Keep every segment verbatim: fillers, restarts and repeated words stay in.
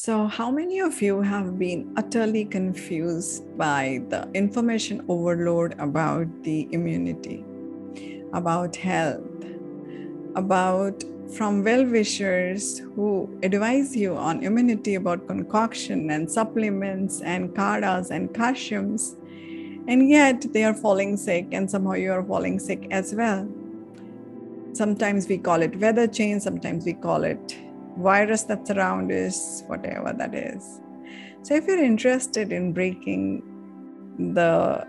So how many of you have been utterly confused by the information overload about the immunity, about health, about from well-wishers who advise you on immunity, about concoction and supplements and kadas and kashyams, and yet they are falling sick and somehow you are falling sick as well. Sometimes we call it weather change, sometimes we call it virus that's around us, whatever that is. So if you're interested in breaking the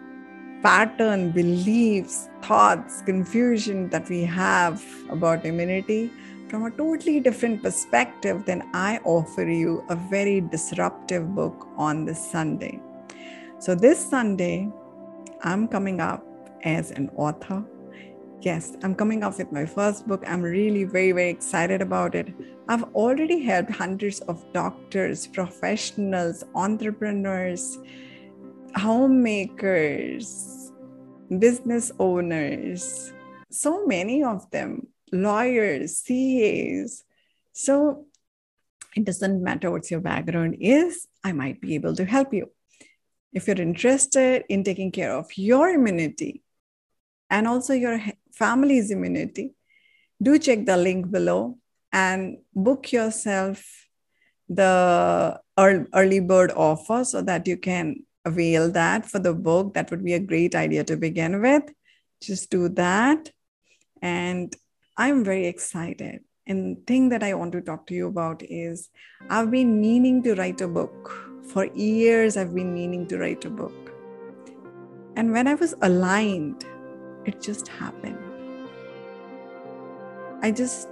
pattern, beliefs, thoughts, confusion that we have about immunity from a totally different perspective, then I offer you a very disruptive book on this Sunday. So this Sunday, I'm coming up as an author. Yes, I'm coming up with my first book. I'm really very, very excited about it. I've already helped hundreds of doctors, professionals, entrepreneurs, homemakers, business owners, so many of them, lawyers, C As. So it doesn't matter what your background is, I might be able to help you. If you're interested in taking care of your immunity and also your family's immunity, do check the link below and book yourself the early bird offer so that you can avail that for the book. That would be a great idea to begin with. Just do that. And I'm very excited. And the thing that I want to talk to you about is I've been meaning to write a book. For years, I've been meaning to write a book. And when I was aligned, it just happened. I just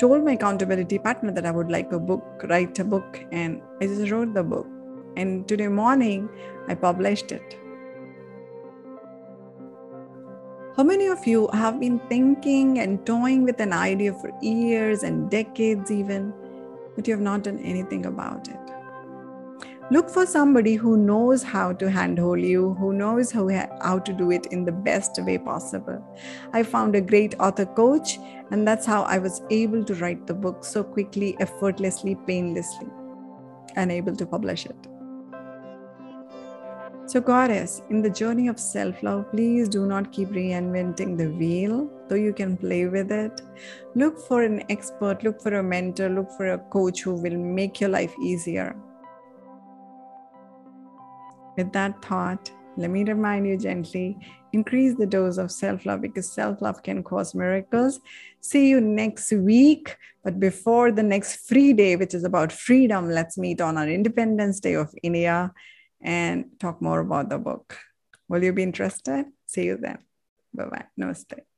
told my accountability partner that I would like a book, write a book, and I just wrote the book. And today morning, I published it. How many of you have been thinking and toying with an idea for years and decades even, but you have not done anything about it? Look for somebody who knows how to handhold you, who knows how, how to do it in the best way possible. I found a great author coach, and that's how I was able to write the book so quickly, effortlessly, painlessly, and able to publish it. So goddess, in the journey of self-love, please do not keep reinventing the wheel, though you can play with it. Look for an expert, look for a mentor, look for a coach who will make your life easier. With that thought, let me remind you gently, increase the dose of self-love because self-love can cause miracles. See you next week. But before the next free day, which is about freedom, let's meet on our Independence Day of India and talk more about the book. Will you be interested? See you then. Bye-bye. Namaste.